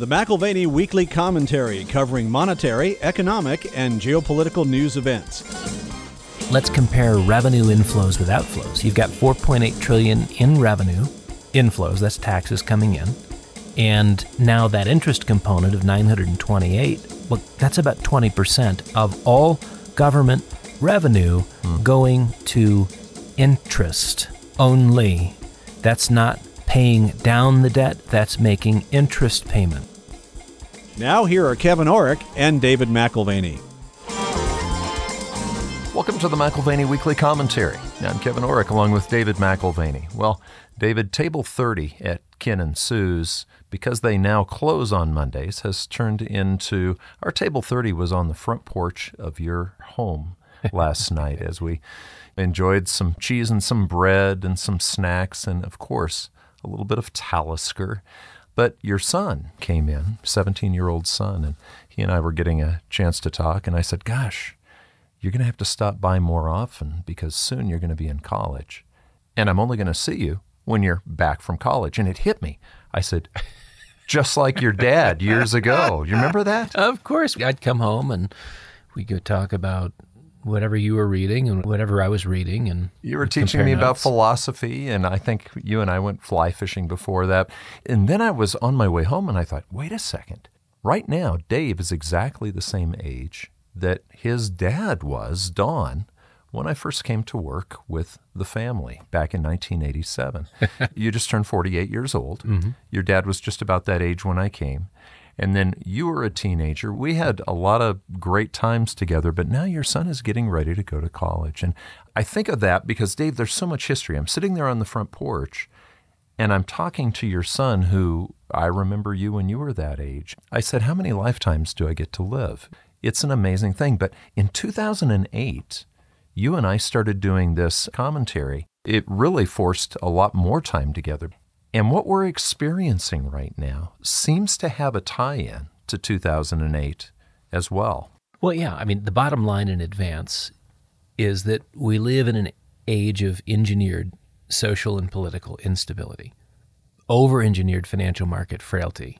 the McAlvany Weekly Commentary, covering monetary, economic, and geopolitical news events. Let's compare revenue inflows with outflows. You've got $4.8 trillion in revenue inflows, that's taxes coming in, and now that interest component of 928, well, that's about 20% of all government revenue going to interest only. That's not paying down the debt, that's making interest payment. Now here are Kevin O'Rourke and David McAlvany. Welcome to the McAlvany Weekly Commentary. I'm Kevin O'Rourke along with David McAlvany. Well, David, Table 30 at Ken & Sue's, because they now close on Mondays, has turned into, our Table 30 was on the front porch of your home last night as we enjoyed some cheese and some bread and some snacks and, of course, a little bit of Talisker. But your son came in, 17-year-old son, and he and I were getting a chance to talk, and I said, gosh, you're going to have to stop by more often because soon you're going to be in college, and I'm only going to see you when you're back from college. And it hit me. I said, just like your dad years ago. You remember that? Of course. I'd come home and we could talk about whatever you were reading and whatever I was reading. And you were teaching me about philosophy, and I think you and I went fly fishing before that. And then I was on my way home and I thought, wait a second. Right now, Dave is exactly the same age that his dad was, Don, when I first came to work with the family back in 1987. You just turned 48 years old. Mm-hmm. Your dad was just about that age when I came. And then you were a teenager. We had a lot of great times together, but now your son is getting ready to go to college. And I think of that because, Dave, there's so much history. I'm sitting there on the front porch, and I'm talking to your son, who I remember you when you were that age. I said, how many lifetimes do I get to live? It's an amazing thing. But in 2008... you and I started doing this commentary. It really forced a lot more time together. And what we're experiencing right now seems to have a tie-in to 2008 as well. Well, yeah. I mean, the bottom line in advance is that we live in an age of engineered social and political instability, over-engineered financial market frailty.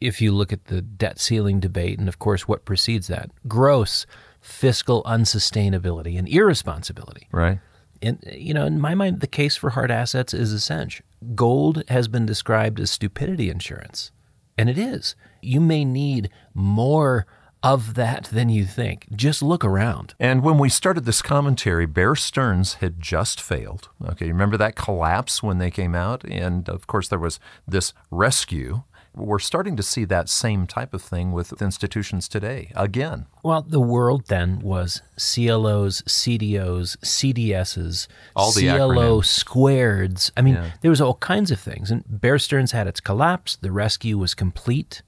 If you look at the debt ceiling debate and, of course, what precedes that, gross fiscal unsustainability and irresponsibility. Right. And, you know, in my mind, the case for hard assets is a cinch. Gold has been described as stupidity insurance, and it is. You may need more of that than you think. Just look around. And when we started this commentary, Bear Stearns had just failed. Okay, you remember that collapse when they came out? And, of course, there was this rescue. We're starting to see that same type of thing with institutions today, again. Well, the world then was CLOs, CDOs, CDSs, all the CLO acronyms. Squareds. I mean, There was all kinds of things. And Bear Stearns had its collapse. The rescue was complete.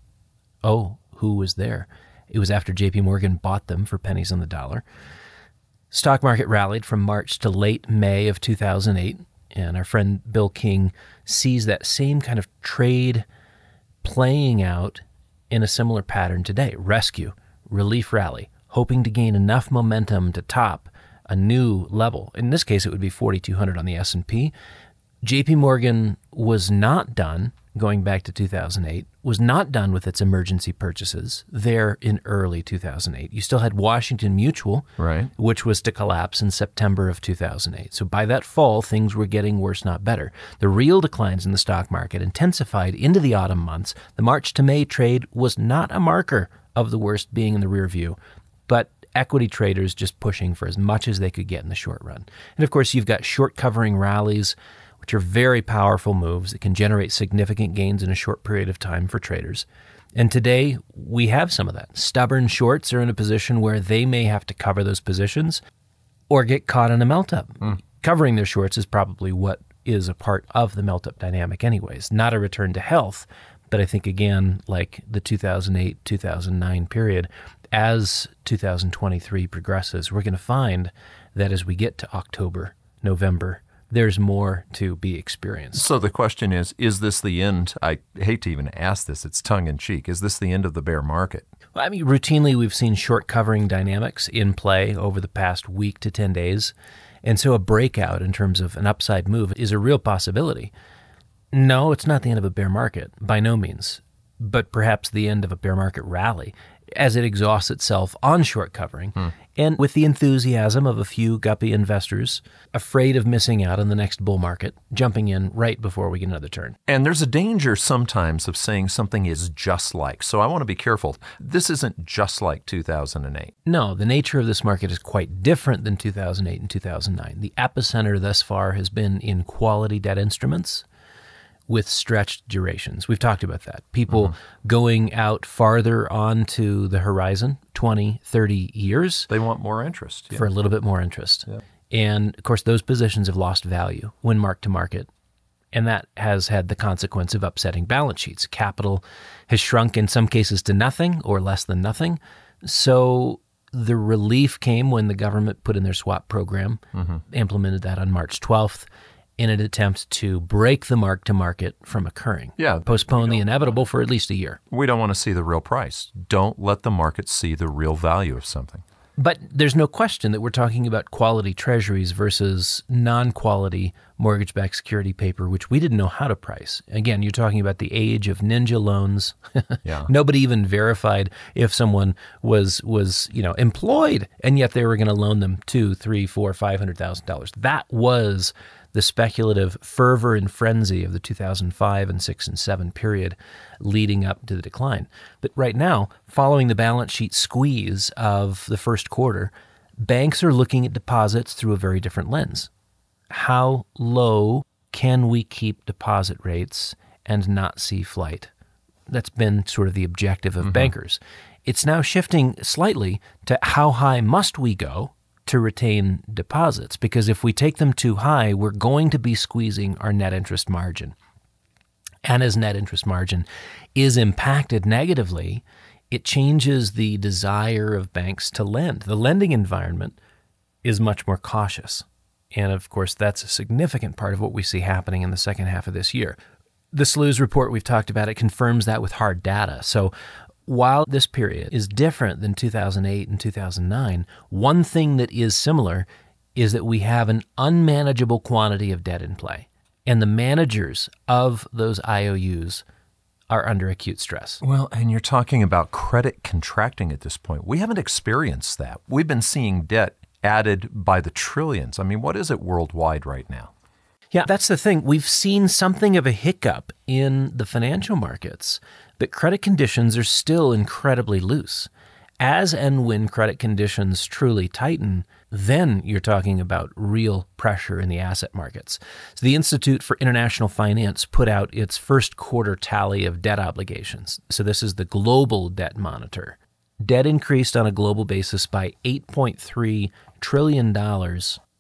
Oh, who was there? It was after JP Morgan bought them for pennies on the dollar. Stock market rallied from March to late May of 2008. And our friend Bill King sees that same kind of trade playing out in a similar pattern today. Rescue, relief rally, hoping to gain enough momentum to top a new level. In this case, it would be 4,200 on the S&P. JP Morgan was not done, going back to 2008, was not done with its emergency purchases there in early 2008. You still had Washington Mutual, right, which was to collapse in September of 2008. So by that fall, things were getting worse, not better. The real declines in the stock market intensified into the autumn months. The March to May trade was not a marker of the worst being in the rear view, but equity traders just pushing for as much as they could get in the short run. And of course, you've got short covering rallies, which are very powerful moves that can generate significant gains in a short period of time for traders. And today, we have some of that. Stubborn shorts are in a position where they may have to cover those positions or get caught in a melt-up. Covering their shorts is probably what is a part of the melt-up dynamic anyways, not a return to health. But I think, again, like the 2008-2009 period, as 2023 progresses, we're going to find that as we get to October, November, there's more to be experienced. So the question is this the end? I hate to even ask this. It's tongue-in-cheek. Is this the end of the bear market? Well, I mean, routinely, we've seen short covering dynamics in play over the past week to 10 days. And so a breakout in terms of an upside move is a real possibility. No, it's not the end of a bear market, by no means. but perhaps the end of a bear market rally as it exhausts itself on short covering and with the enthusiasm of a few guppy investors afraid of missing out on the next bull market, jumping in right before we get another turn. And there's a danger sometimes of saying something is just like. So I want to be careful. This isn't just like 2008. No, the nature of this market is quite different than 2008 and 2009. The epicenter thus far has been in quality debt instruments with stretched durations. We've talked about that. People going out farther onto the horizon, 20, 30 years. They want more interest. Yeah. For a little bit more interest. Yeah. And of course, those positions have lost value when marked to market. And that has had the consequence of upsetting balance sheets. Capital has shrunk in some cases to nothing or less than nothing. So the relief came when the government put in their swap program, implemented that on March 12th. In an attempt to break the mark-to-market from occurring. Yeah. Postpone the inevitable for at least a year. We don't want to see the real price. Don't let the market see the real value of something. But there's no question that we're talking about quality treasuries versus non-quality mortgage-backed security paper, which we didn't know how to price. Again, you're talking about the age of ninja loans. Yeah. Nobody even verified if someone was employed, and yet they were going to loan them $200,000, $300,000, $400,000, $500,000. That was the speculative fervor and frenzy of the 2005 and 6 and 7 period leading up to the decline. But right now, following the balance sheet squeeze of the first quarter, banks are looking at deposits through a very different lens. How low can we keep deposit rates and not see flight? That's been sort of the objective of bankers. It's now shifting slightly to how high must we go to retain deposits, because if we take them too high, we're going to be squeezing our net interest margin. And as net interest margin is impacted negatively, it changes the desire of banks to lend. The lending environment is much more cautious. And of course, that's a significant part of what we see happening in the second half of this year. The SLOOS report, we've talked about, it confirms that with hard data. So while this period is different than 2008 and 2009, one thing that is similar is that we have an unmanageable quantity of debt in play, and the managers of those IOUs are under acute stress. Well, and you're talking about credit contracting at this point. We haven't experienced that. We've been seeing debt added by the trillions. I mean, what is it worldwide right now? Yeah, that's the thing. We've seen something of a hiccup in the financial markets, but credit conditions are still incredibly loose. As and when credit conditions truly tighten, then you're talking about real pressure in the asset markets. So the Institute for International Finance put out its first quarter tally of debt obligations. So this is the global debt monitor. Debt increased on a global basis by $8.3 trillion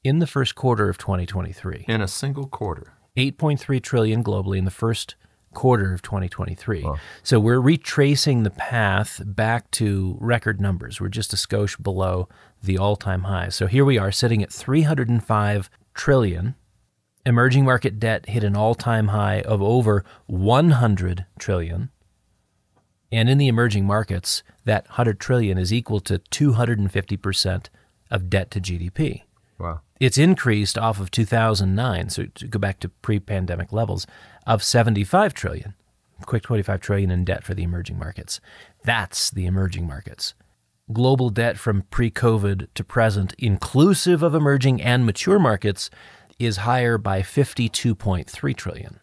in the first quarter of 2023. In a single quarter. $8.3 trillion globally in the first quarter of 2023. Wow. So we're retracing the path back to record numbers. We're just a skosh below the all-time high. So here we are sitting at $305 trillion. Emerging market debt hit an all-time high of over $100 trillion. And in the emerging markets, that $100 trillion is equal to 250% of debt to GDP. Wow. It's increased off of 2009, so to go back to pre-pandemic levels, of $75 trillion, quick $25 trillion in debt for the emerging markets. That's the emerging markets. Global debt from pre-COVID to present, inclusive of emerging and mature markets, is higher by $52.3 trillion.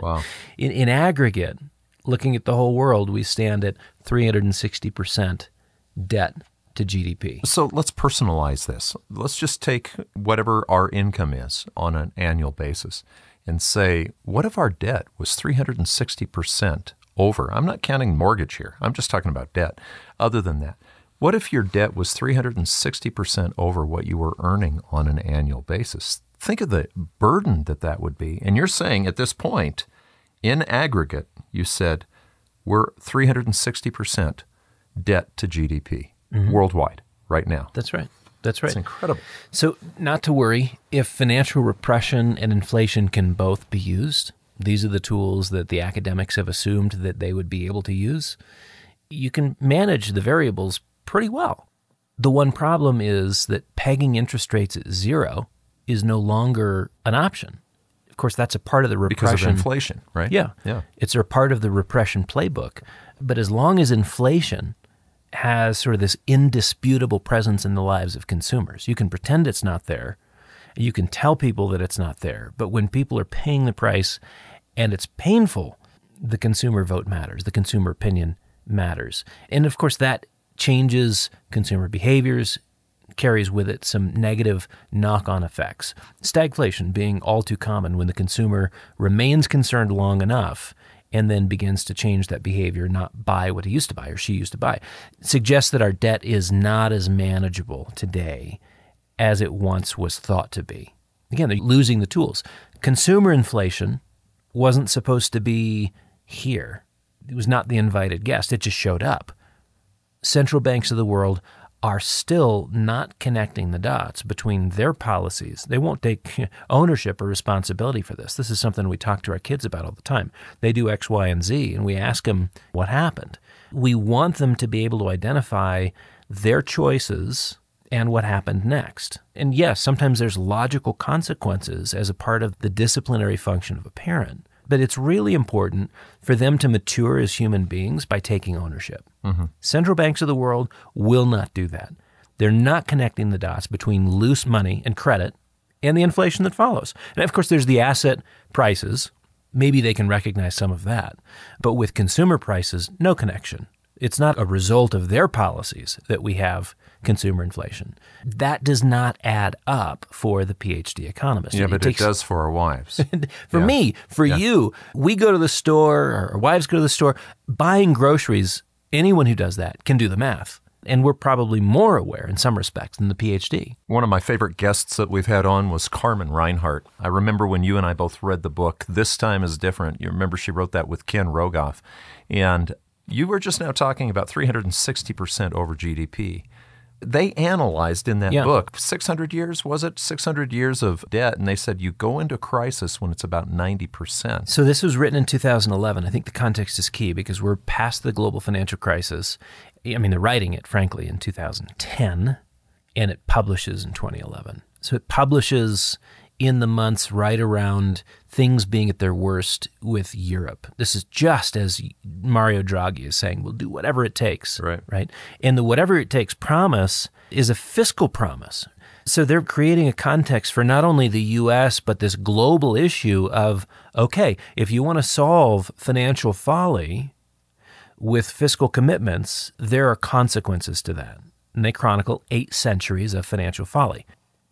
Wow. In aggregate, looking at the whole world, we stand at 360% debt to GDP. So let's personalize this. Let's just take whatever our income is on an annual basis and say, what if our debt was 360% over? I'm not counting mortgage here. I'm just talking about debt. Other than that, what if your debt was 360% over what you were earning on an annual basis? Think of the burden that that would be. And you're saying at this point, in aggregate, you said we're 360% debt to GDP. Worldwide right now. That's right. That's right. It's incredible. So not to worry, if financial repression and inflation can both be used, these are the tools that the academics have assumed that they would be able to use, you can manage the variables pretty well. The one problem is that pegging interest rates at zero is no longer an option. Of course, that's a part of the repression. Because of inflation, right? Yeah. Yeah. It's a part of the repression playbook. But as long as inflation has sort of this indisputable presence in the lives of consumers, you can pretend it's not there. You can tell people that it's not there. But when people are paying the price and it's painful, the consumer vote matters. The consumer opinion matters. And of course, that changes consumer behaviors, carries with it some negative knock-on effects. Stagflation being all too common when the consumer remains concerned long enough and then begins to change that behavior, not buy what he used to buy or she used to buy. It suggests that our debt is not as manageable today as it once was thought to be. Again, they're losing the tools. Consumer inflation wasn't supposed to be here. It was not the invited guest. It just showed up. Central banks of the world are still not connecting the dots between their policies. They won't take ownership or responsibility for this. This is something we talk to our kids about all the time. They do X, Y, and Z, and we ask them what happened. We want them to be able to identify their choices and what happened next. And yes, sometimes there's logical consequences as a part of the disciplinary function of a parent, but it's really important for them to mature as human beings by taking ownership. Mm-hmm. Central banks of the world will not do that. They're not connecting the dots between loose money and credit and the inflation that follows. And of course, there's the asset prices. Maybe they can recognize some of that. But with consumer prices, no connection. It's not a result of their policies that we have consumer inflation. That does not add up for the PhD economist. Yeah, but it does for our wives. For me, for you, we go to the store, our wives go to the store, buying groceries, anyone who does that can do the math. And we're probably more aware in some respects than the PhD. One of my favorite guests that we've had on was Carmen Reinhart. I remember when you and I both read the book, This Time is Different. You remember she wrote that with Ken Rogoff. And you were just now talking about 360% over GDP. They analyzed in that book 600 years, was it? 600 years of debt. And they said you go into crisis when it's about 90%. So this was written in 2011. I think the context is key because we're past the global financial crisis. I mean, they're writing it, frankly, in 2010, and it publishes in 2011. So it publishes in the months right around things being at their worst with Europe. This is just as Mario Draghi is saying, we'll do whatever it takes, right? And the whatever it takes promise is a fiscal promise. So they're creating a context for not only the U.S., but this global issue of, okay, if you want to solve financial folly with fiscal commitments, there are consequences to that. And they chronicle 8 centuries of financial folly.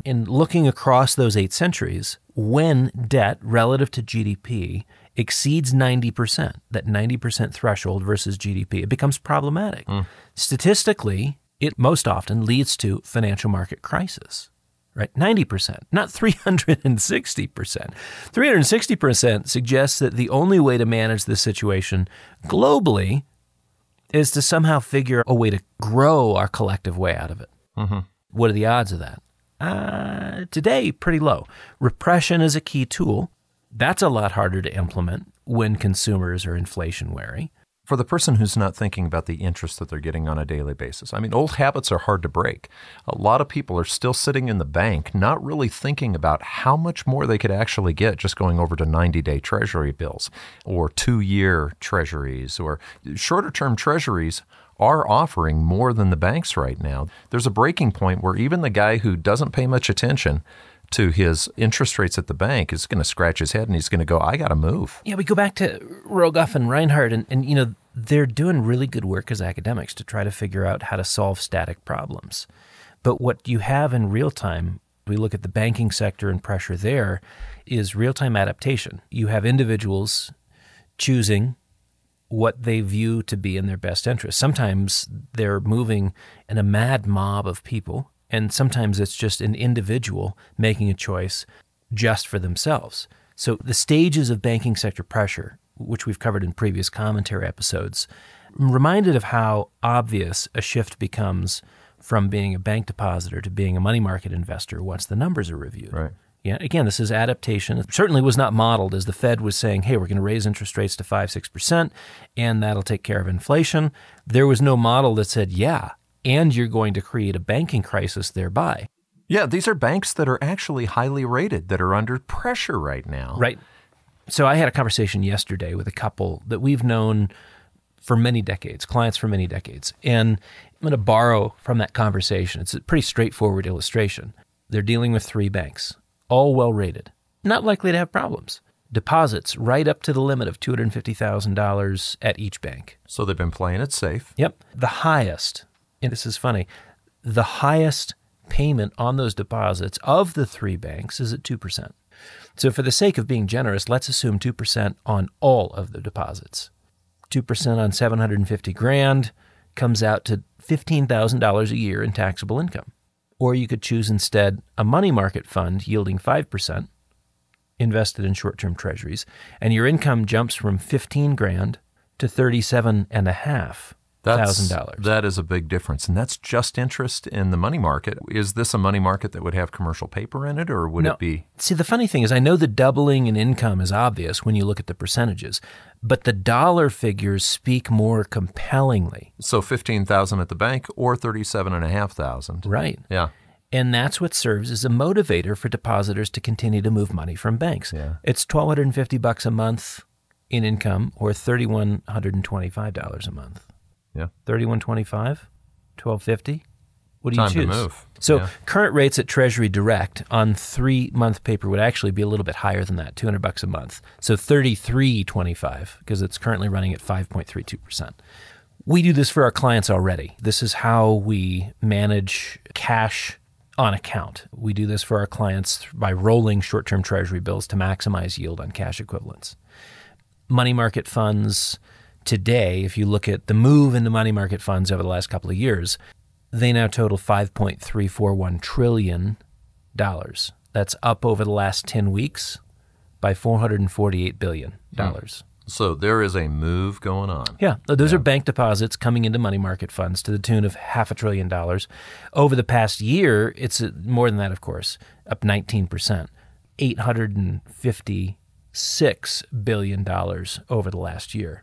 In looking across those 8 centuries, when debt relative to GDP exceeds 90%, that 90% threshold versus GDP, it becomes problematic. Mm. Statistically, it most often leads to financial market crisis, right? 90%, not 360%. 360% suggests that the only way to manage this situation globally is to somehow figure a way to grow our collective way out of it. Mm-hmm. What are the odds of that? Today, pretty low. Repression is a key tool. That's a lot harder to implement when consumers are inflation wary. For the person who's not thinking about the interest that they're getting on a daily basis, I mean, old habits are hard to break. A lot of people are still sitting in the bank, not really thinking about how much more they could actually get just going over to 90-day treasury bills or 2-year treasuries or shorter-term treasuries are offering more than the banks right now. There's a breaking point where even the guy who doesn't pay much attention to his interest rates at the bank is going to scratch his head and he's going to go, I got to move. Yeah, we go back to Rogoff and Reinhart and you know, they're doing really good work as academics to try to figure out how to solve static problems. But what you have in real time, we look at the banking sector and pressure there, is real-time adaptation. You have individuals choosing what they view to be in their best interest. Sometimes they're moving in a mad mob of people, and sometimes it's just an individual making a choice just for themselves. So the stages of banking sector pressure, which we've covered in previous commentary episodes, I'm reminded of how obvious a shift becomes from being a bank depositor to being a money market investor once the numbers are reviewed. Right. Yeah, again, this is adaptation. It certainly was not modeled as the Fed was saying, hey, we're going to raise interest rates to 5%, 6%, and that'll take care of inflation. There was no model that said, yeah, and you're going to create a banking crisis thereby. Yeah, these are banks that are actually highly rated, that are under pressure right now. Right. So I had a conversation yesterday with a couple that we've known for many decades, clients for many decades. And I'm going to borrow from that conversation. It's a pretty straightforward illustration. They're dealing with three banks, all well rated, not likely to have problems. Deposits right up to the limit of $250,000 at each bank. So they've been playing it safe. Yep. The highest, and this is funny, the highest payment on those deposits of the three banks is at 2%. So for the sake of being generous, let's assume 2% on all of the deposits. 2% on $750,000 comes out to $15,000 a year in taxable income. Or you could choose instead a money market fund yielding 5% invested in short-term treasuries, and your income jumps from $15,000 to $37,500. That is a big difference, and that's just interest in the money market. Is this a money market that would have commercial paper in it, or would it be? See, the funny thing is I know the doubling in income is obvious when you look at the percentages, but the dollar figures speak more compellingly. So $15,000 at the bank or $37,500. Right. Yeah. And that's what serves as a motivator for depositors to continue to move money from banks. Yeah. It's $1,250 a month in income or $3,125 a month. Yeah. $3,125, $1,250. What do you choose? Time to move. So current rates at Treasury Direct on 3-month paper would actually be a little bit higher than that, $200 a month. So $33.25 because it's currently running at 5.32%. We do this for our clients already. This is how we manage cash on account. We do this for our clients by rolling short-term Treasury bills to maximize yield on cash equivalents. Money market funds. Today, if you look at the move into money market funds over the last couple of years, they now total $5.341 trillion. That's up over the last 10 weeks by $448 billion. So there is a move going on. Yeah. Those are bank deposits coming into money market funds to the tune of $500 billion. Over the past year, it's more than that, of course, up 19%, $856 billion over the last year.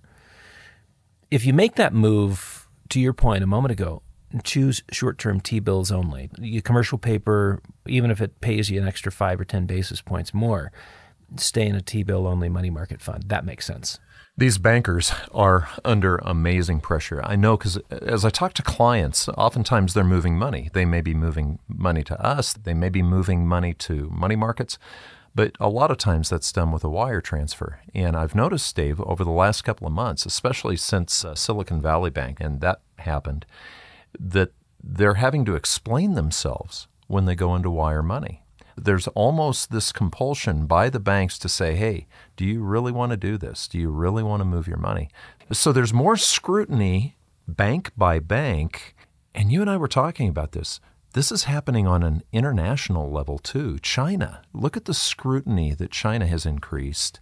If you make that move, to your point a moment ago, choose short-term T-bills only. Your commercial paper, even if it pays you an extra 5 or 10 basis points more, stay in a T-bill only money market fund. That makes sense. These bankers are under amazing pressure. I know because as I talk to clients, oftentimes they're moving money. They may be moving money to us. They may be moving money to money markets. But a lot of times that's done with a wire transfer. And I've noticed, Dave, over the last couple of months, especially since Silicon Valley Bank and that happened, that they're having to explain themselves when they go into wire money. There's almost this compulsion by the banks to say, hey, do you really want to do this? Do you really want to move your money? So there's more scrutiny bank by bank. And you and I were talking about this. This is happening on an international level, too. China. Look at the scrutiny that China has increased.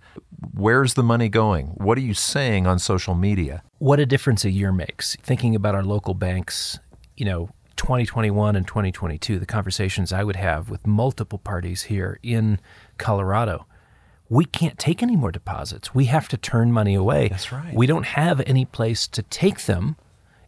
Where's the money going? What are you saying on social media? What a difference a year makes. Thinking about our local banks, 2021 and 2022, the conversations I would have with multiple parties here in Colorado, we can't take any more deposits. We have to turn money away. That's right. We don't have any place to take them,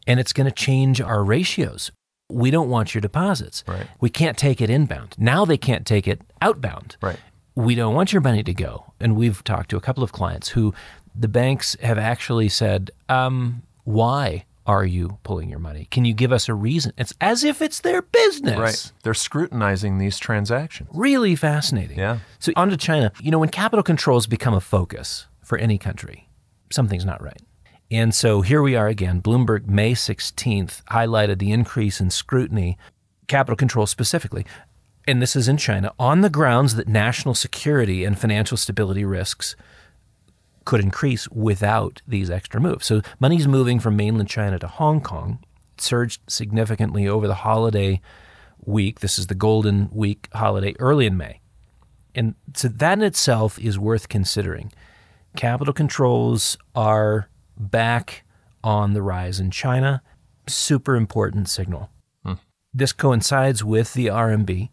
and it's going to change our ratios. We don't want your deposits. Right. We can't take it inbound. Now they can't take it outbound. Right. We don't want your money to go. And we've talked to a couple of clients who the banks have actually said, why are you pulling your money? Can you give us a reason? It's as if it's their business. Right. They're scrutinizing these transactions. Really fascinating. Yeah. So on to China. When capital controls become a focus for any country, something's not right. And so here we are again. Bloomberg, May 16th, highlighted the increase in scrutiny, capital control specifically, and this is in China, on the grounds that national security and financial stability risks could increase without these extra moves. So money's moving from mainland China to Hong Kong. It surged significantly over the holiday week. This is the Golden Week holiday early in May. And so that in itself is worth considering. Capital controls are back on the rise in China. Super important signal. This coincides with the RMB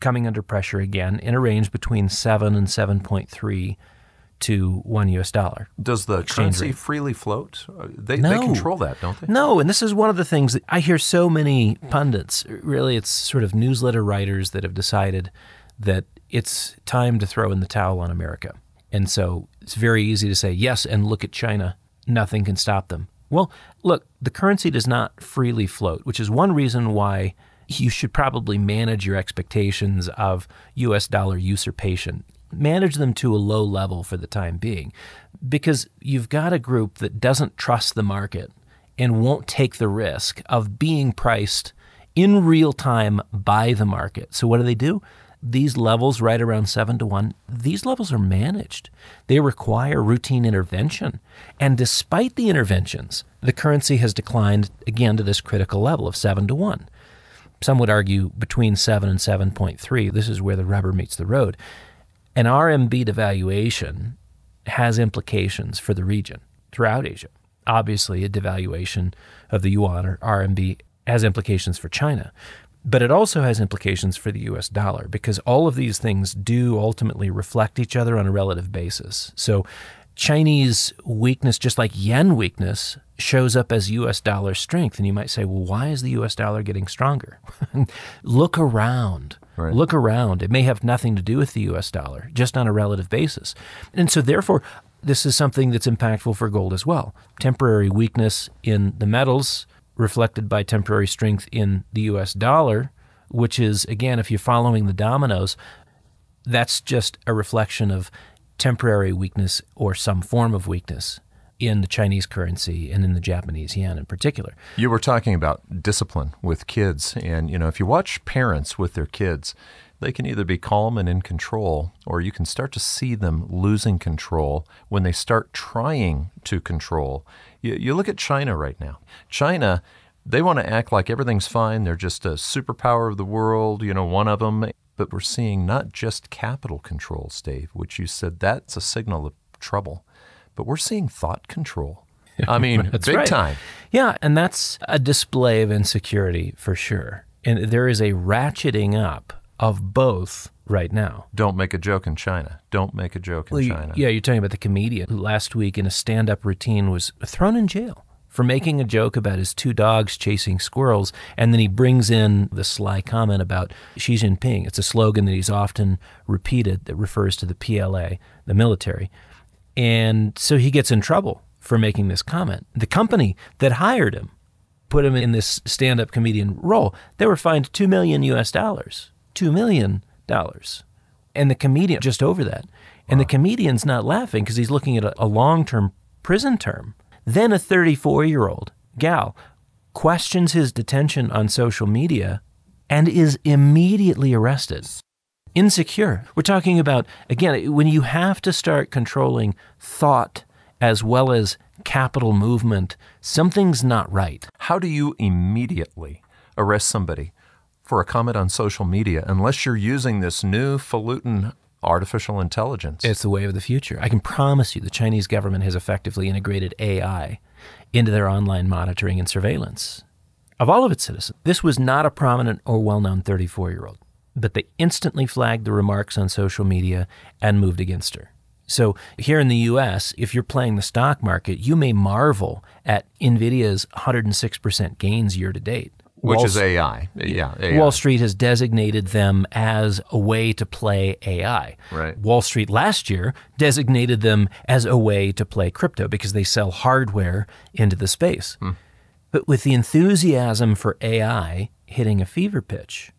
coming under pressure again in a range between 7 and 7.3 to $1 US. Does the currency rate freely float? They control that, don't they? No, and this is one of the things that I hear so many pundits, really it's sort of newsletter writers that have decided that it's time to throw in the towel on America. And so it's very easy to say, yes, and look at China, nothing can stop them. Well, look, the currency does not freely float, which is one reason why you should probably manage your expectations of US dollar usurpation. Manage them to a low level for the time being, because you've got a group that doesn't trust the market and won't take the risk of being priced in real time by the market. So what do? These levels right around 7 to 1, these levels are managed. They require routine intervention. And despite the interventions, the currency has declined again to this critical level of 7 to 1. Some would argue between 7 and 7.3, this is where the rubber meets the road. An RMB devaluation has implications for the region throughout Asia. Obviously, a devaluation of the yuan or RMB has implications for China, but it also has implications for the US dollar, because all of these things do ultimately reflect each other on a relative basis. So Chinese weakness, just like yen weakness, shows up as US dollar strength. And you might say, well, why is the US dollar getting stronger? Look around. Right. Look around. It may have nothing to do with the US dollar, just on a relative basis. And so therefore, this is something that's impactful for gold as well. Temporary weakness in the metals reflected by temporary strength in the US dollar, which is, again, if you're following the dominoes, that's just a reflection of temporary weakness or some form of weakness in the Chinese currency and in the Japanese yen in particular. You were talking about discipline with kids. And, you know, if you watch parents with their kids, they can either be calm and in control, or you can start to see them losing control when they start trying to control. You look at China right now. China, they want to act like everything's fine. They're just a superpower of the world, you know, one of them. But we're seeing not just capital controls, Dave, which you said that's a signal of trouble, but we're seeing thought control. I mean, big right. time. Yeah, and that's a display of insecurity for sure. And there is a ratcheting up of both right now. Don't make a joke in China. Don't make a joke in China. Yeah, you're talking about the comedian who last week in a stand-up routine was thrown in jail for making a joke about his two dogs chasing squirrels. And then he brings in the sly comment about Xi Jinping. It's a slogan that he's often repeated that refers to the PLA, the military. And so he gets in trouble for making this comment. The company that hired him, put him in this stand-up comedian role, they were fined $2 million. $2 million. And the comedian, just over that. And the comedian's not laughing because he's looking at a long-term prison term. Then a 34-year-old gal questions his detention on social media and is immediately arrested. Insecure. We're talking about, again, when you have to start controlling thought as well as capital movement, something's not right. How do you immediately arrest somebody for a comment on social media unless you're using this new falutin artificial intelligence? It's the way of the future. I can promise you the Chinese government has effectively integrated AI into their online monitoring and surveillance of all of its citizens. This was not a prominent or well-known 34-year-old, but they instantly flagged the remarks on social media and moved against her. So here in the U.S., if you're playing the stock market, you may marvel at NVIDIA's 106% gains year to date. Which is AI. Yeah, AI. Wall Street has designated them as a way to play AI. Right. Wall Street last year designated them as a way to play crypto because they sell hardware into the space. But with the enthusiasm for AI hitting a fever pitch,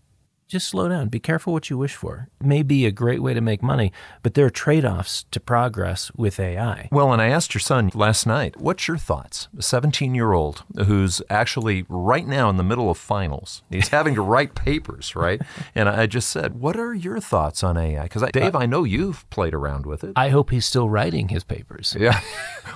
just slow down. Be careful what you wish for. It may be a great way to make money, but there are trade-offs to progress with AI. Well, and I asked your son last night, what's your thoughts? A 17-year-old who's actually right now in the middle of finals. He's having to write papers, right? And I just said, what are your thoughts on AI? Because, Dave, I know you've played around with it. I hope he's still writing his papers. Yeah.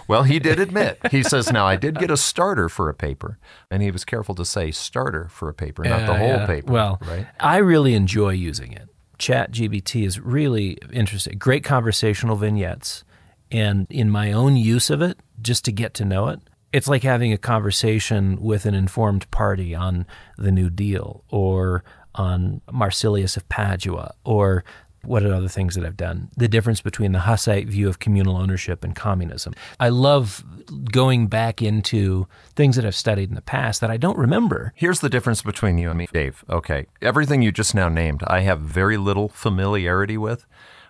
Well, he did admit. He says, now, I did get a starter for a paper. And he was careful to say starter for a paper, not the whole paper. Well, right? I really enjoy using it. ChatGPT is really interesting. Great conversational vignettes. And in my own use of it, just to get to know it, it's like having a conversation with an informed party on the New Deal or on Marsilius of Padua or what are other things that I've done? The difference between the Hussite view of communal ownership and communism. I love going back into things that I've studied in the past that I don't remember. Here's the difference between you and me, Dave. Okay, everything you just now named, I have very little familiarity with.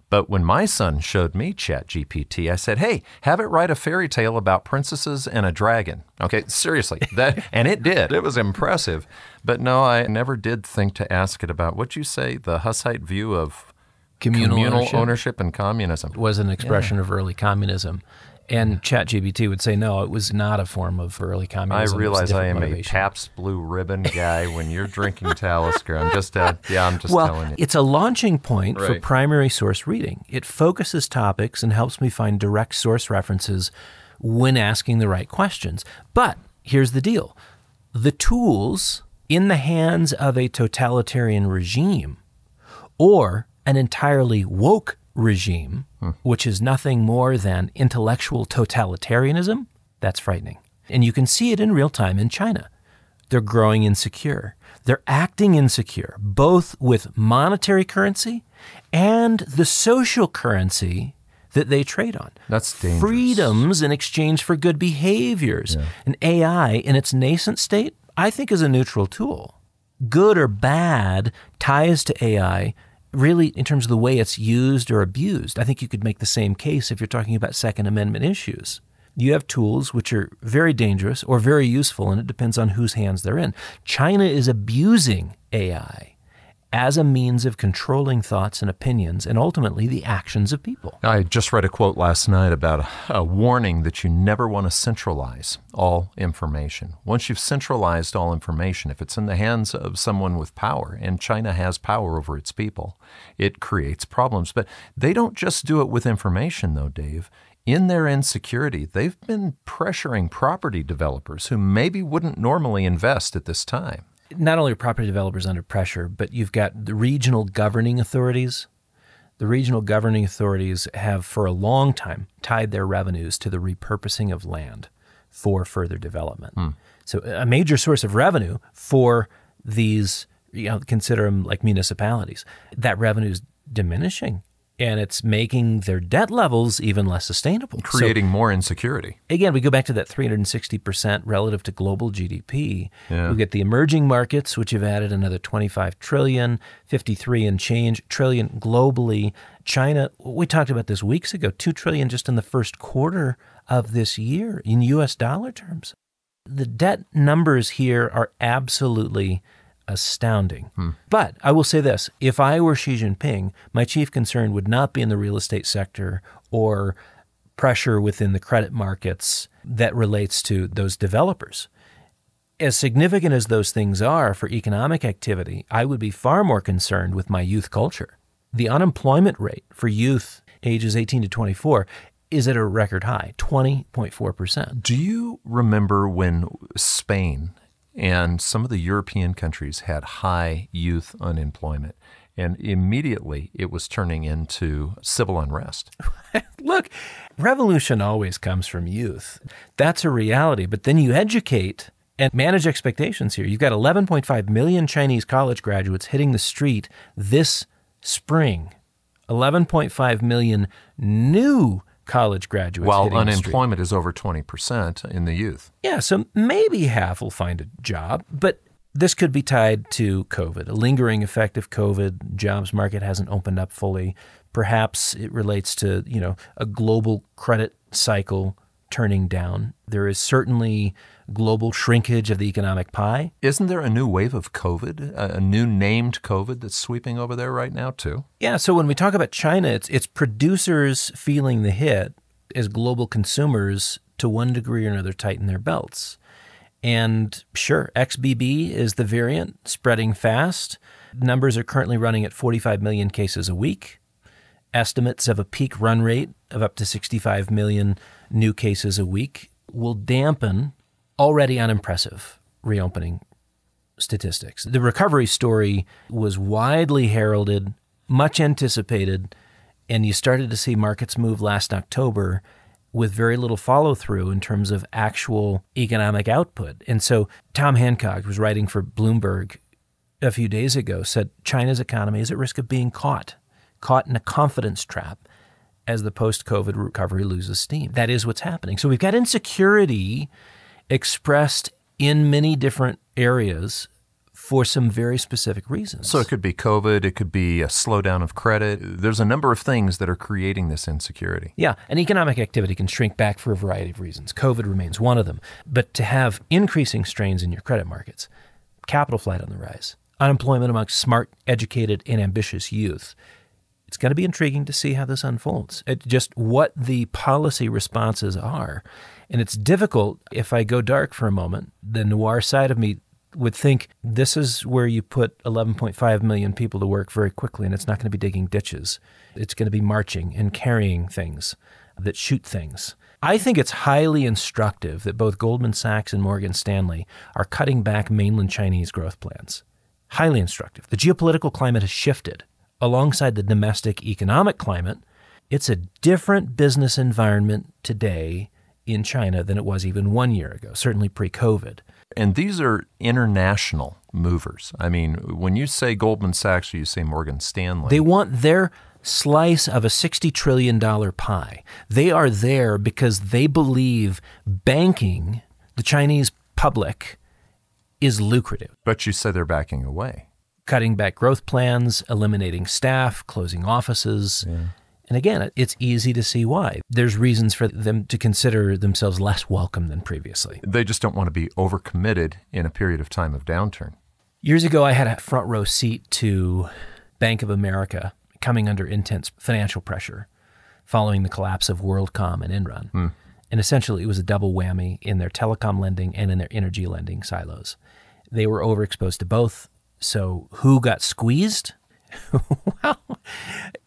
But when my son showed me ChatGPT, I said, hey, have it write a fairy tale about princesses and a dragon. Okay, seriously. And it did. It was impressive. But no, I never did think to ask it about, what'd you say, the Hussite view of communal ownership and communism. It was an expression of early communism. And ChatGPT would say, no, it was not a form of early communism. I realize I am motivation. A Pabst Blue Ribbon guy when you're drinking Talisker. I'm just telling you. It's a launching point for primary source reading. It focuses topics and helps me find direct source references when asking the right questions. But here's the deal. The tools in the hands of a totalitarian regime or an entirely woke regime, which is nothing more than intellectual totalitarianism, that's frightening. And you can see it in real time in China. They're growing insecure. They're acting insecure, both with monetary currency and the social currency that they trade on. That's dangerous. Freedoms in exchange for good behaviors. Yeah. And AI in its nascent state, I think, is a neutral tool. Good or bad ties to AI really, in terms of the way it's used or abused. I think you could make the same case if you're talking about Second Amendment issues. You have tools which are very dangerous or very useful, and it depends on whose hands they're in. China is abusing AI as a means of controlling thoughts and opinions and ultimately the actions of people. I just read a quote last night about a warning that you never want to centralize all information. Once you've centralized all information, if it's in the hands of someone with power, and China has power over its people, it creates problems. But they don't just do it with information, though, Dave. In their insecurity, they've been pressuring property developers who maybe wouldn't normally invest at this time. Not only are property developers under pressure, but you've got the regional governing authorities. The regional governing authorities have for a long time tied their revenues to the repurposing of land for further development. So a major source of revenue for these, consider them like municipalities, that revenue is diminishing. And it's making their debt levels even less sustainable. Creating more insecurity. Again, we go back to that 360% relative to global GDP. Yeah. We get the emerging markets, which have added another 25 trillion, 53 and change trillion globally. China, we talked about this weeks ago, 2 trillion just in the first quarter of this year in US dollar terms. The debt numbers here are absolutely astounding. But I will say this, if I were Xi Jinping, my chief concern would not be in the real estate sector or pressure within the credit markets that relates to those developers. As significant as those things are for economic activity, I would be far more concerned with my youth culture. The unemployment rate for youth ages 18 to 24 is at a record high, 20.4%. Do you remember when Spain and some of the European countries had high youth unemployment, and immediately it was turning into civil unrest? Look, revolution always comes from youth. That's a reality. But then you educate and manage expectations here. You've got 11.5 million Chinese college graduates hitting the street this spring, 11.5 million new college graduates. While unemployment is over 20% in the youth. Yeah, so maybe half will find a job, but this could be tied to COVID, a lingering effect of COVID. Jobs market hasn't opened up fully. Perhaps it relates to, a global credit cycle turning down. There is certainly global shrinkage of the economic pie. Isn't there a new wave of COVID, a new named COVID that's sweeping over there right now too? Yeah, so when we talk about China, it's producers feeling the hit as global consumers to one degree or another tighten their belts. And sure, XBB is the variant spreading fast. Numbers are currently running at 45 million cases a week. Estimates of a peak run rate of up to 65 million new cases a week will dampen already unimpressive reopening statistics. The recovery story was widely heralded, much anticipated, and you started to see markets move last October with very little follow-through in terms of actual economic output. And so Tom Hancock was writing for Bloomberg a few days ago, said China's economy is at risk of being caught caught in a confidence trap as the post-COVID recovery loses steam. That is what's happening. So we've got insecurity expressed in many different areas for some very specific reasons. So it could be COVID, it could be a slowdown of credit. There's a number of things that are creating this insecurity. Yeah, and economic activity can shrink back for a variety of reasons. COVID remains one of them. But to have increasing strains in your credit markets, capital flight on the rise, unemployment amongst smart, educated, and ambitious youth, it's going to be intriguing to see how this unfolds, just what the policy responses are. And it's difficult, if I go dark for a moment, the noir side of me would think this is where you put 11.5 million people to work very quickly, and it's not going to be digging ditches. It's going to be marching and carrying things that shoot things. I think it's highly instructive that both Goldman Sachs and Morgan Stanley are cutting back mainland Chinese growth plans. Highly instructive. The geopolitical climate has shifted alongside the domestic economic climate. It's a different business environment today in China than it was even 1 year ago, certainly pre-COVID. And these are international movers. I mean, when you say Goldman Sachs or you say Morgan Stanley, they want their slice of a $60 trillion pie. They are there because they believe banking the Chinese public is lucrative. But you said they're backing away. Cutting back growth plans, eliminating staff, closing offices. Yeah. And again, it's easy to see why. There's reasons for them to consider themselves less welcome than previously. They just don't want to be overcommitted in a period of time of downturn. Years ago, I had a front row seat to Bank of America coming under intense financial pressure following the collapse of WorldCom and Enron. Mm. And essentially, it was a double whammy in their telecom lending and in their energy lending silos. They were overexposed to both. So who got squeezed? Well,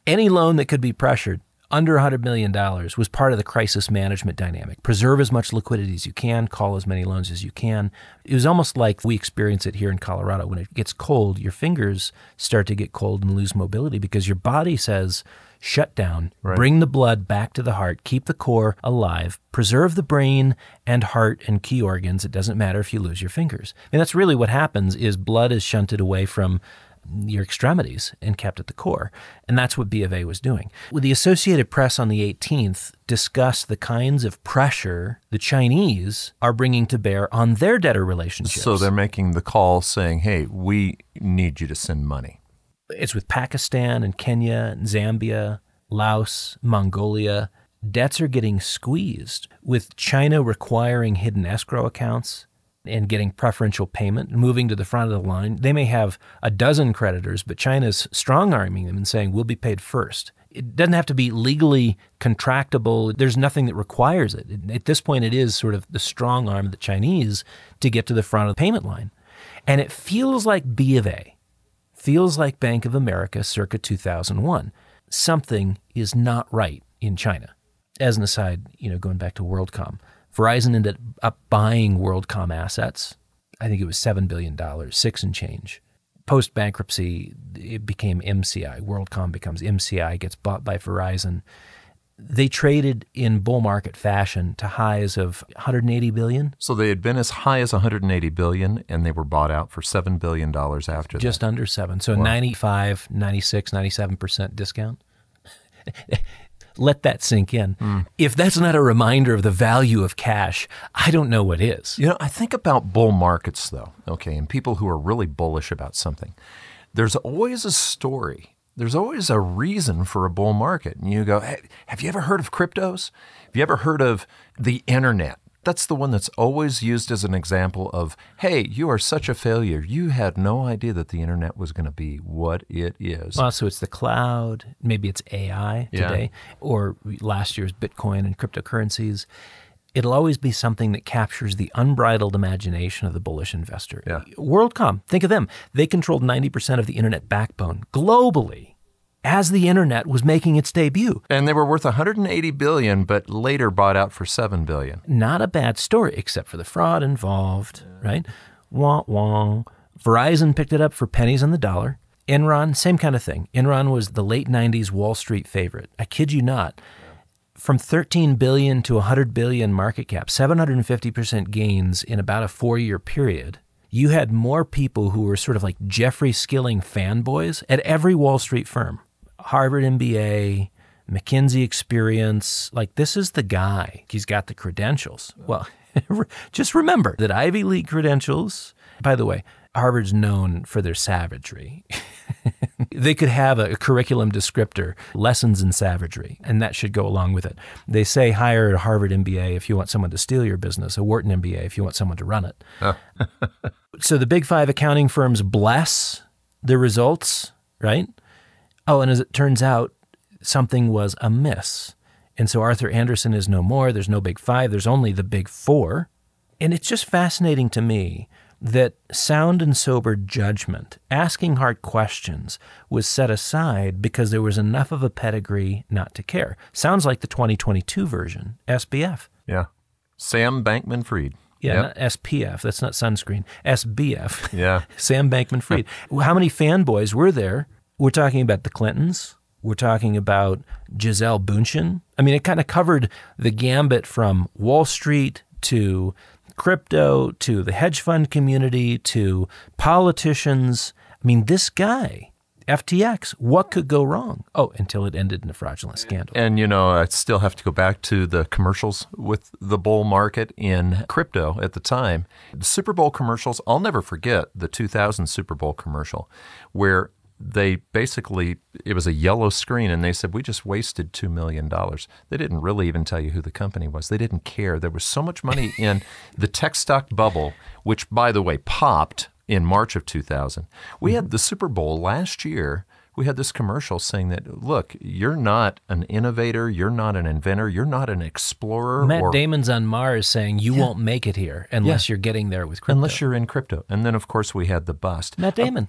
any loan that could be pressured under $100 million was part of the crisis management dynamic. Preserve as much liquidity as you can, call as many loans as you can. It was almost like we experience it here in Colorado. When it gets cold, your fingers start to get cold and lose mobility because your body says, shut down, right. Bring the blood back to the heart, keep the core alive, preserve the brain and heart and key organs. It doesn't matter if you lose your fingers. And that's really what happens is blood is shunted away from your extremities and kept at the core. And that's what B of A was doing. The Associated Press on the 18th discussed the kinds of pressure the Chinese are bringing to bear on their debtor relationships. So they're making the call saying, hey, we need you to send money. It's with Pakistan and Kenya and Zambia, Laos, Mongolia. Debts are getting squeezed with China requiring hidden escrow accounts and getting preferential payment, moving to the front of the line. They may have a dozen creditors, but China's strong-arming them and saying, we'll be paid first. It doesn't have to be legally contractable. There's nothing that requires it. At this point, it is sort of the strong arm of the Chinese to get to the front of the payment line. And it feels like B of A, feels like Bank of America circa 2001. Something is not right in China. As an aside, going back to WorldCom, Verizon ended up buying WorldCom assets. I think it was $7 billion, six and change. Post-bankruptcy, it became MCI. WorldCom becomes MCI, gets bought by Verizon. They traded in bull market fashion to highs of $180 billion. So they had been as high as $180 billion, and they were bought out for $7 billion after that. Just under 7. So wow. 95, 96, 97% discount. Let that sink in. Mm. If that's not a reminder of the value of cash, I don't know what is. I think about bull markets, though, okay, and people who are really bullish about something. There's always a story. There's always a reason for a bull market. And you go, hey, have you ever heard of cryptos? Have you ever heard of the internet? That's the one that's always used as an example of, hey, you are such a failure. You had no idea that the internet was going to be what it is. Well, so it's the cloud. Maybe it's AI today, yeah, or last year's Bitcoin and cryptocurrencies. It'll always be something that captures the unbridled imagination of the bullish investor. Yeah. WorldCom, think of them. They controlled 90% of the internet backbone globally as the internet was making its debut. And they were worth $180 billion, but later bought out for $7 billion. Not a bad story, except for the fraud involved, right? Wah, wah. Verizon picked it up for pennies on the dollar. Enron, same kind of thing. Enron was the late 90s Wall Street favorite. I kid you not. From $13 billion to $100 billion market cap, 750% gains in about a 4-year period. You had more people who were sort of like Jeffrey Skilling fanboys at every Wall Street firm. Harvard MBA, McKinsey experience. Like, this is the guy. He's got the credentials. Well, just remember that Ivy League credentials, by the way, Harvard's known for their savagery. They could have a curriculum descriptor, lessons in savagery, and that should go along with it. They say hire a Harvard MBA if you want someone to steal your business, a Wharton MBA if you want someone to run it. Oh. So the big five accounting firms bless the results, right? Oh, and as it turns out, something was amiss. And so Arthur Andersen is no more. There's no big five. There's only the big four. And it's just fascinating to me that sound and sober judgment, asking hard questions, was set aside because there was enough of a pedigree not to care. Sounds like the 2022 version, SBF. Yeah. Sam Bankman-Fried. Yeah, yep. Not SPF. That's not sunscreen. SBF. Yeah. Sam Bankman-Fried. How many fanboys were there? We're talking about the Clintons. We're talking about Gisele Bündchen. I mean, it kind of covered the gambit from Wall Street to crypto to the hedge fund community to politicians. I mean, this guy, FTX, what could go wrong? Oh, until it ended in a fraudulent scandal. And, you know, I still have to go back to the commercials with the bull market in crypto at the time. The Super Bowl commercials, I'll never forget the 2000 Super Bowl commercial where they basically, it was a yellow screen, and they said, we just wasted $2 million. They didn't really even tell you who the company was. They didn't care. There was so much money in the tech stock bubble, which, by the way, popped in March of 2000. We had the Super Bowl last year. We had this commercial saying that, look, you're not an innovator, you're not an inventor, you're not an explorer. Matt Damon's on Mars saying you won't make it here unless you're getting there with crypto. Unless you're in crypto. And then, of course, we had the bust. Matt Damon.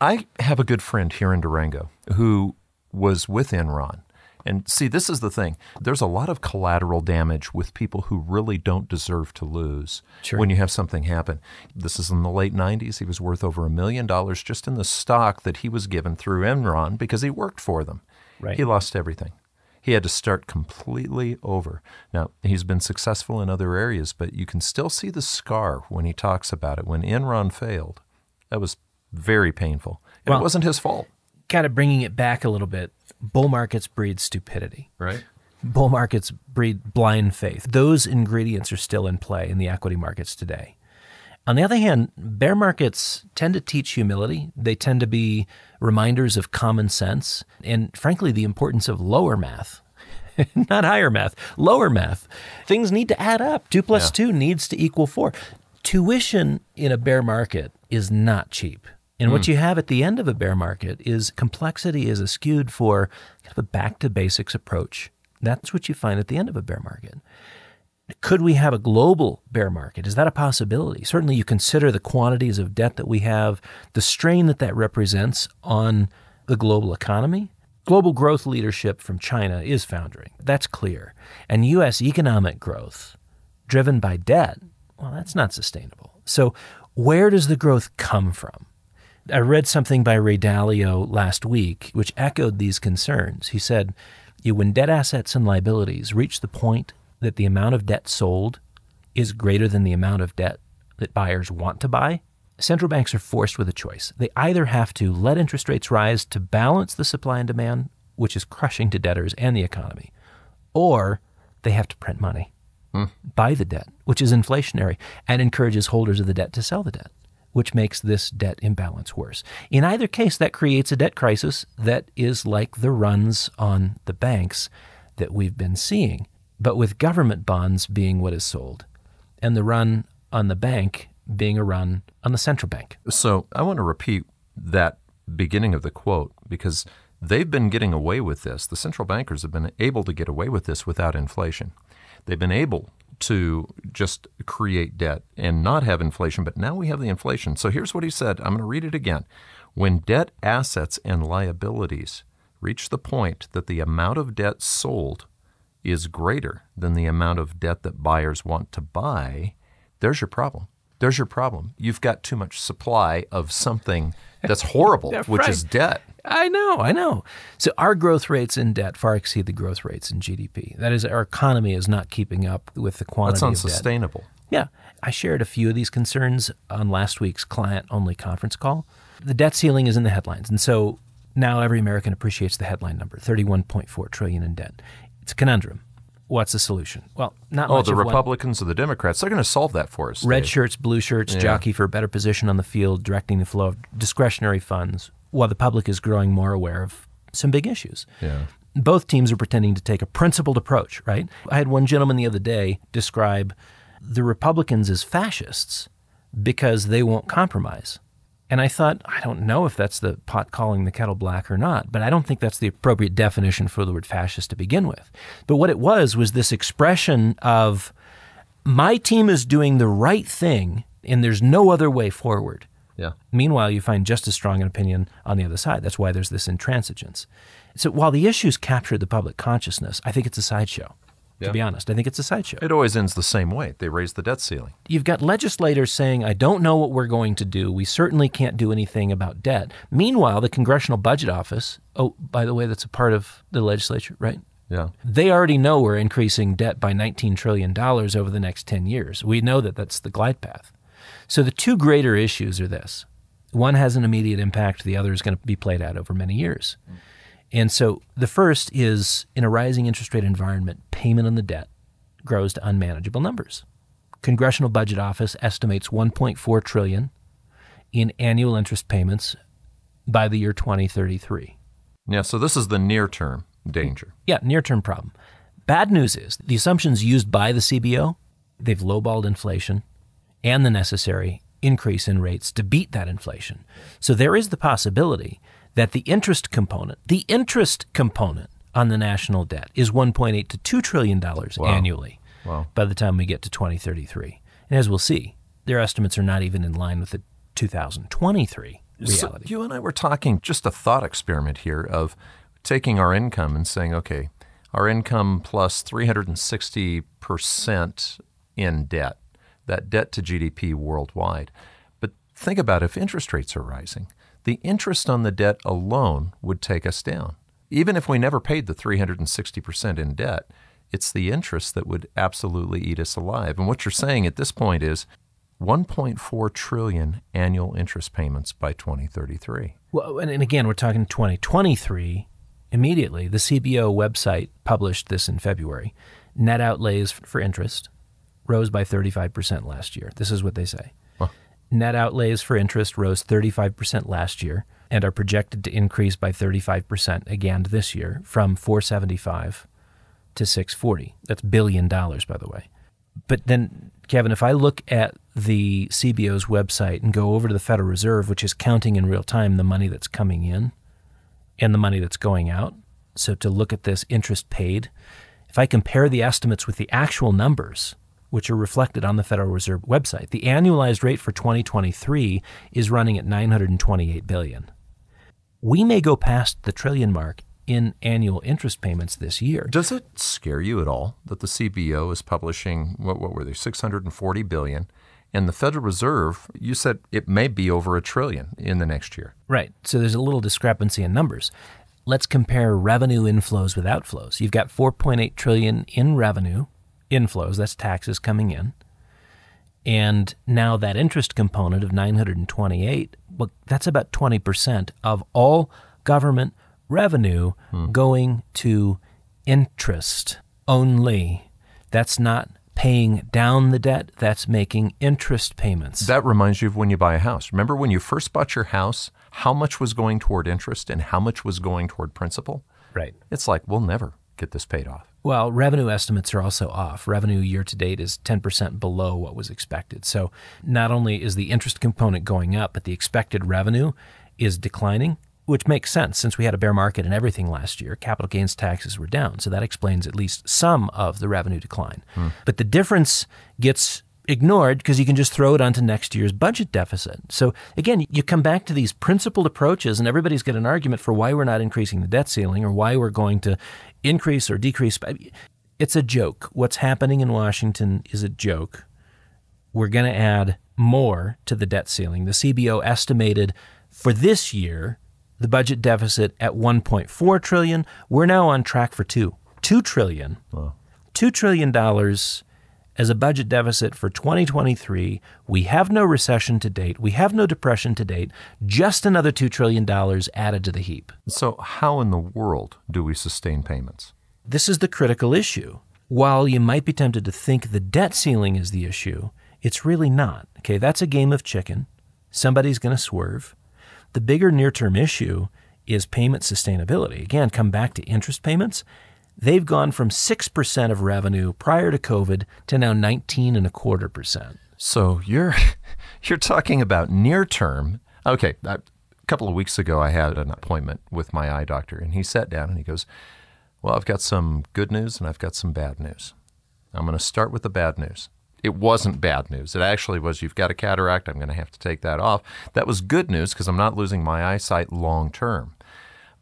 I have a good friend here in Durango who was with Enron. And see, this is the thing. There's a lot of collateral damage with people who really don't deserve to lose when you have something happen. This is in the late 90s. He was worth over $1 million just in the stock that he was given through Enron because he worked for them. Right. He lost everything. He had to start completely over. Now, he's been successful in other areas, but you can still see the scar when he talks about it. When Enron failed, that was very painful. And it wasn't his fault. Kind of bringing it back a little bit, bull markets breed stupidity. Right. Bull markets breed blind faith. Those ingredients are still in play in the equity markets today. On the other hand, bear markets tend to teach humility. They tend to be reminders of common sense and, frankly, the importance of lower math. Not higher math, lower math. Things need to add up. 2 plus 2 needs to equal 4. Tuition in a bear market is not cheap. And what you have at the end of a bear market is complexity is eschewed for kind of a back-to-basics approach. That's what you find at the end of a bear market. Could we have a global bear market? Is that a possibility? Certainly you consider the quantities of debt that we have, the strain that that represents on the global economy. Global growth leadership from China is foundering. That's clear. And U.S. economic growth driven by debt, well, that's not sustainable. So where does the growth come from? I read something by Ray Dalio last week, which echoed these concerns. He said, when debt assets and liabilities reach the point that the amount of debt sold is greater than the amount of debt that buyers want to buy, central banks are forced with a choice. They either have to let interest rates rise to balance the supply and demand, which is crushing to debtors and the economy, or they have to print money, buy the debt, which is inflationary and encourages holders of the debt to sell the debt, which makes this debt imbalance worse. In either case, that creates a debt crisis that is like the runs on the banks that we've been seeing, but with government bonds being what is sold and the run on the bank being a run on the central bank. So I want to repeat that beginning of the quote because they've been getting away with this. The central bankers have been able to get away with this without inflation. They've been able to just create debt and not have inflation, but now we have the inflation. So here's what he said. I'm going to read it again. When debt assets and liabilities reach the point that the amount of debt sold is greater than the amount of debt that buyers want to buy, there's your problem. There's your problem. You've got too much supply of something that's horrible, which is debt. I know. So our growth rates in debt far exceed the growth rates in GDP. That is, our economy is not keeping up with the quantity of debt. That's unsustainable. Yeah. I shared a few of these concerns on last week's client-only conference call. The debt ceiling is in the headlines. And so Now every American appreciates the headline number, $31.4 trillion in debt. It's a conundrum. What's the solution? Well, not much of one. Oh, the Republicans or the Democrats, they're going to solve that for us. Dave. Red shirts, blue shirts, jockey for a better position on the field, directing the flow of discretionary funds, while the public is growing more aware of some big issues. Yeah. Both teams are pretending to take a principled approach, right? I had one gentleman the other day describe the Republicans as fascists because they won't compromise. And I thought, I don't know if that's the pot calling the kettle black or not, but I don't think that's the appropriate definition for the word fascist to begin with. But what it was this expression of, my team is doing the right thing and there's no other way forward. Yeah. Meanwhile, you find just as strong an opinion on the other side. That's why there's this intransigence. So while the issues captured the public consciousness, I think it's a sideshow. Yeah. To be honest, I think it's a sideshow. It always ends the same way. They raise the debt ceiling. You've got legislators saying, I don't know what we're going to do. We certainly can't do anything about debt. Meanwhile, the Congressional Budget Office, oh, by the way, that's a part of the legislature, right? Yeah. They already know we're increasing debt by $19 trillion over the next 10 years. We know that that's the glide path. So the two greater issues are this. One has an immediate impact. The other is going to be played out over many years. And so the first is, in a rising interest rate environment, payment on the debt grows to unmanageable numbers. Congressional Budget Office estimates $1.4 trillion in annual interest payments by the year 2033. Yeah, so this is the near-term danger. Yeah, near-term problem. Bad news is the assumptions used by the CBO, they've lowballed inflation and the necessary increase in rates to beat that inflation. So there is the possibility that the interest component on the national debt is $1.8 to $2 trillion annually by the time we get to 2033. And as we'll see, their estimates are not even in line with the 2023 reality. So you and I were talking just a thought experiment here of taking our income and saying, okay, our income plus 360% in debt, that debt to GDP worldwide. But think about if interest rates are rising. The interest on the debt alone would take us down. Even if we never paid the 360% in debt, it's the interest that would absolutely eat us alive. And what you're saying at this point is $1.4 trillion annual interest payments by 2033. Well, and again, we're talking 2023 immediately. The CBO website published this in February. Net outlays for interest rose by 35% last year. This is what they say. Net outlays for interest rose 35% last year and are projected to increase by 35% again this year from $475 to $640. That's $1 billion, by the way. But then, Kevin, if I look at the CBO's website and go over to the Federal Reserve, which is counting in real time the money that's coming in and the money that's going out, so to look at this interest paid, if I compare the estimates with the actual numbers, which are reflected on the Federal Reserve website. The annualized rate for 2023 is running at $928 billion. We may go past the trillion mark in annual interest payments this year. Does it scare you at all that the CBO is publishing, what were they, $640 billion, and the Federal Reserve, you said it may be over $1 trillion in the next year. Right. So there's a little discrepancy in numbers. Let's compare revenue inflows with outflows. You've got $4.8 trillion in revenue inflows, that's taxes coming in. And now that interest component of 928, well, that's about 20% of all government revenue going to interest only. That's not paying down the debt, that's making interest payments. That reminds you of when you buy a house. Remember when you first bought your house, how much was going toward interest and how much was going toward principal? Right. It's like, we'll never get this paid off. Well, revenue estimates are also off. Revenue year to date is 10% below what was expected. So not only is the interest component going up, but the expected revenue is declining, which makes sense since we had a bear market and everything last year. Capital gains taxes were down. So that explains at least some of the revenue decline. But the difference gets ignored because you can just throw it onto next year's budget deficit. So again, you come back to these principled approaches and everybody's got an argument for why we're not increasing the debt ceiling or why we're going to increase or decrease. It's a joke. What's happening in Washington is a joke. We're going to add more to the debt ceiling. The CBO estimated for this year, the budget deficit at $1.4 trillion. We're now on track for $2 trillion. Wow. $2 trillion as a budget deficit for 2023. We have no recession to date. We have no depression to date. Just another $2 trillion added to the heap. So how in the world do we sustain payments? This is the critical issue. While you might be tempted to think the debt ceiling is the issue, it's really not. Okay, that's a game of chicken. Somebody's going to swerve. The bigger near-term issue is payment sustainability. Again, come back to interest payments. They've gone from 6% of revenue prior to COVID to now 19.25%. So you're talking about near-term. Okay, a couple of weeks ago I had an appointment with my eye doctor, and he sat down and he goes, well, I've got some good news and I've got some bad news. I'm going to start with the bad news. It wasn't bad news. It actually was, you've got a cataract, I'm going to have to take that off. That was good news because I'm not losing my eyesight long term.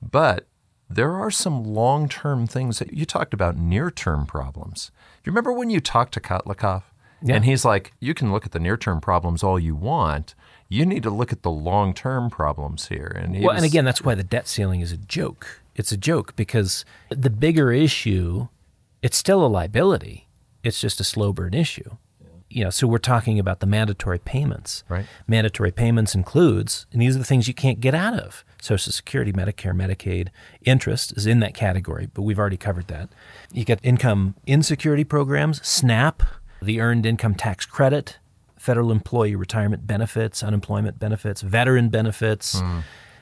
But there are some long-term things that you talked about, near-term problems. You remember when you talked to Kotlikoff? Yeah. And he's like, you can look at the near-term problems all you want. You need to look at the long-term problems here. And well, and again, that's why the debt ceiling is a joke. It's a joke because the bigger issue, it's still a liability. It's just a slow burn issue. You know, so we're talking about the mandatory payments. Right. Mandatory payments includes, and these are the things you can't get out of. Social Security, Medicare, Medicaid, interest is in that category, but we've already covered that. You get income insecurity programs, SNAP, the Earned Income Tax Credit, federal employee retirement benefits, unemployment benefits, veteran benefits.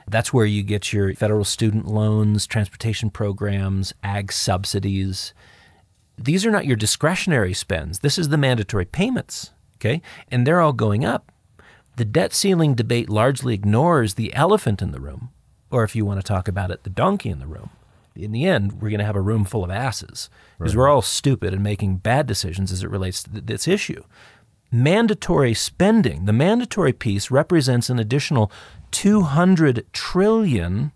That's where you get your federal student loans, transportation programs, ag subsidies. These are not your discretionary spends. This is the mandatory payments, okay? And they're all going up. The debt ceiling debate largely ignores the elephant in the room, or if you want to talk about it, the donkey in the room. In the end, we're going to have a room full of asses because we're all stupid and making bad decisions as it relates to this issue. Mandatory spending, the mandatory piece represents an additional $200 trillion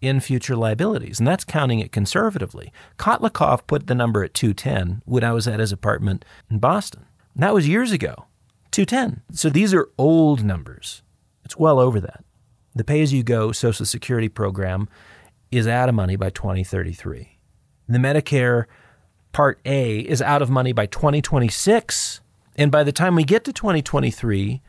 in future liabilities, and that's counting it conservatively. Kotlikoff put the number at 210 when I was at his apartment in Boston. And that was years ago, 210. So these are old numbers. It's well over that. The pay-as-you-go Social Security program is out of money by 2033. The Medicare Part A is out of money by 2026. And by the time we get to 2023,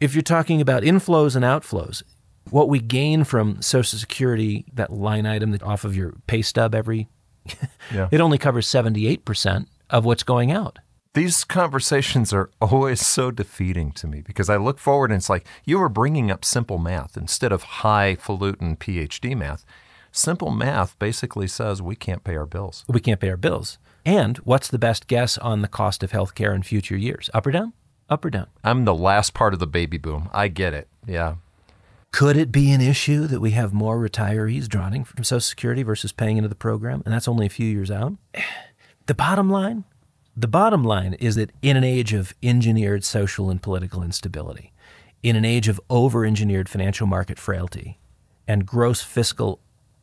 if you're talking about inflows and outflows, what we gain from Social Security, that line item that off of your pay stub every, it only covers 78% of what's going out. These conversations are always so defeating to me because I look forward and it's like, you were bringing up simple math instead of highfalutin PhD math. Simple math basically says we can't pay our bills. We can't pay our bills. And what's the best guess on the cost of healthcare in future years? Up or down? Up or down? I'm the last part of the baby boom. I get it. Yeah. Could it be an issue that we have more retirees drawing from Social Security versus paying into the program? And that's only a few years out. The bottom line is that in an age of engineered social and political instability, in an age of over-engineered financial market frailty and gross fiscal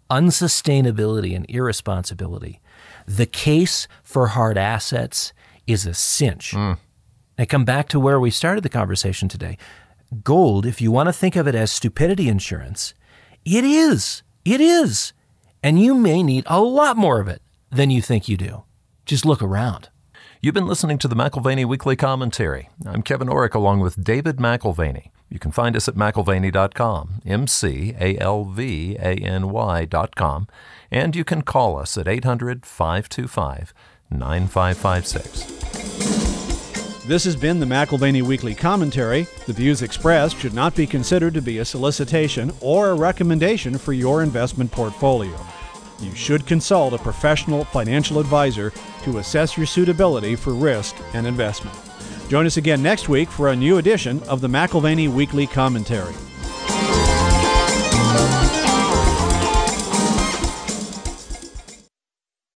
unsustainability and irresponsibility, the case for hard assets is a cinch. I come back to where we started the conversation today. Gold, if you want to think of it as stupidity insurance, it is. It is. And you may need a lot more of it than you think you do. Just look around. You've been listening to the McAlvany Weekly Commentary. I'm Kevin O'Rourke along with David McAlvany. You can find us at McAlvany.com, McAlvany.com, and you can call us at 800-525-9556. This has been the McAlvany Weekly Commentary. The views expressed should not be considered to be a solicitation or a recommendation for your investment portfolio. You should consult a professional financial advisor to assess your suitability for risk and investment. Join us again next week for a new edition of the McAlvany Weekly Commentary.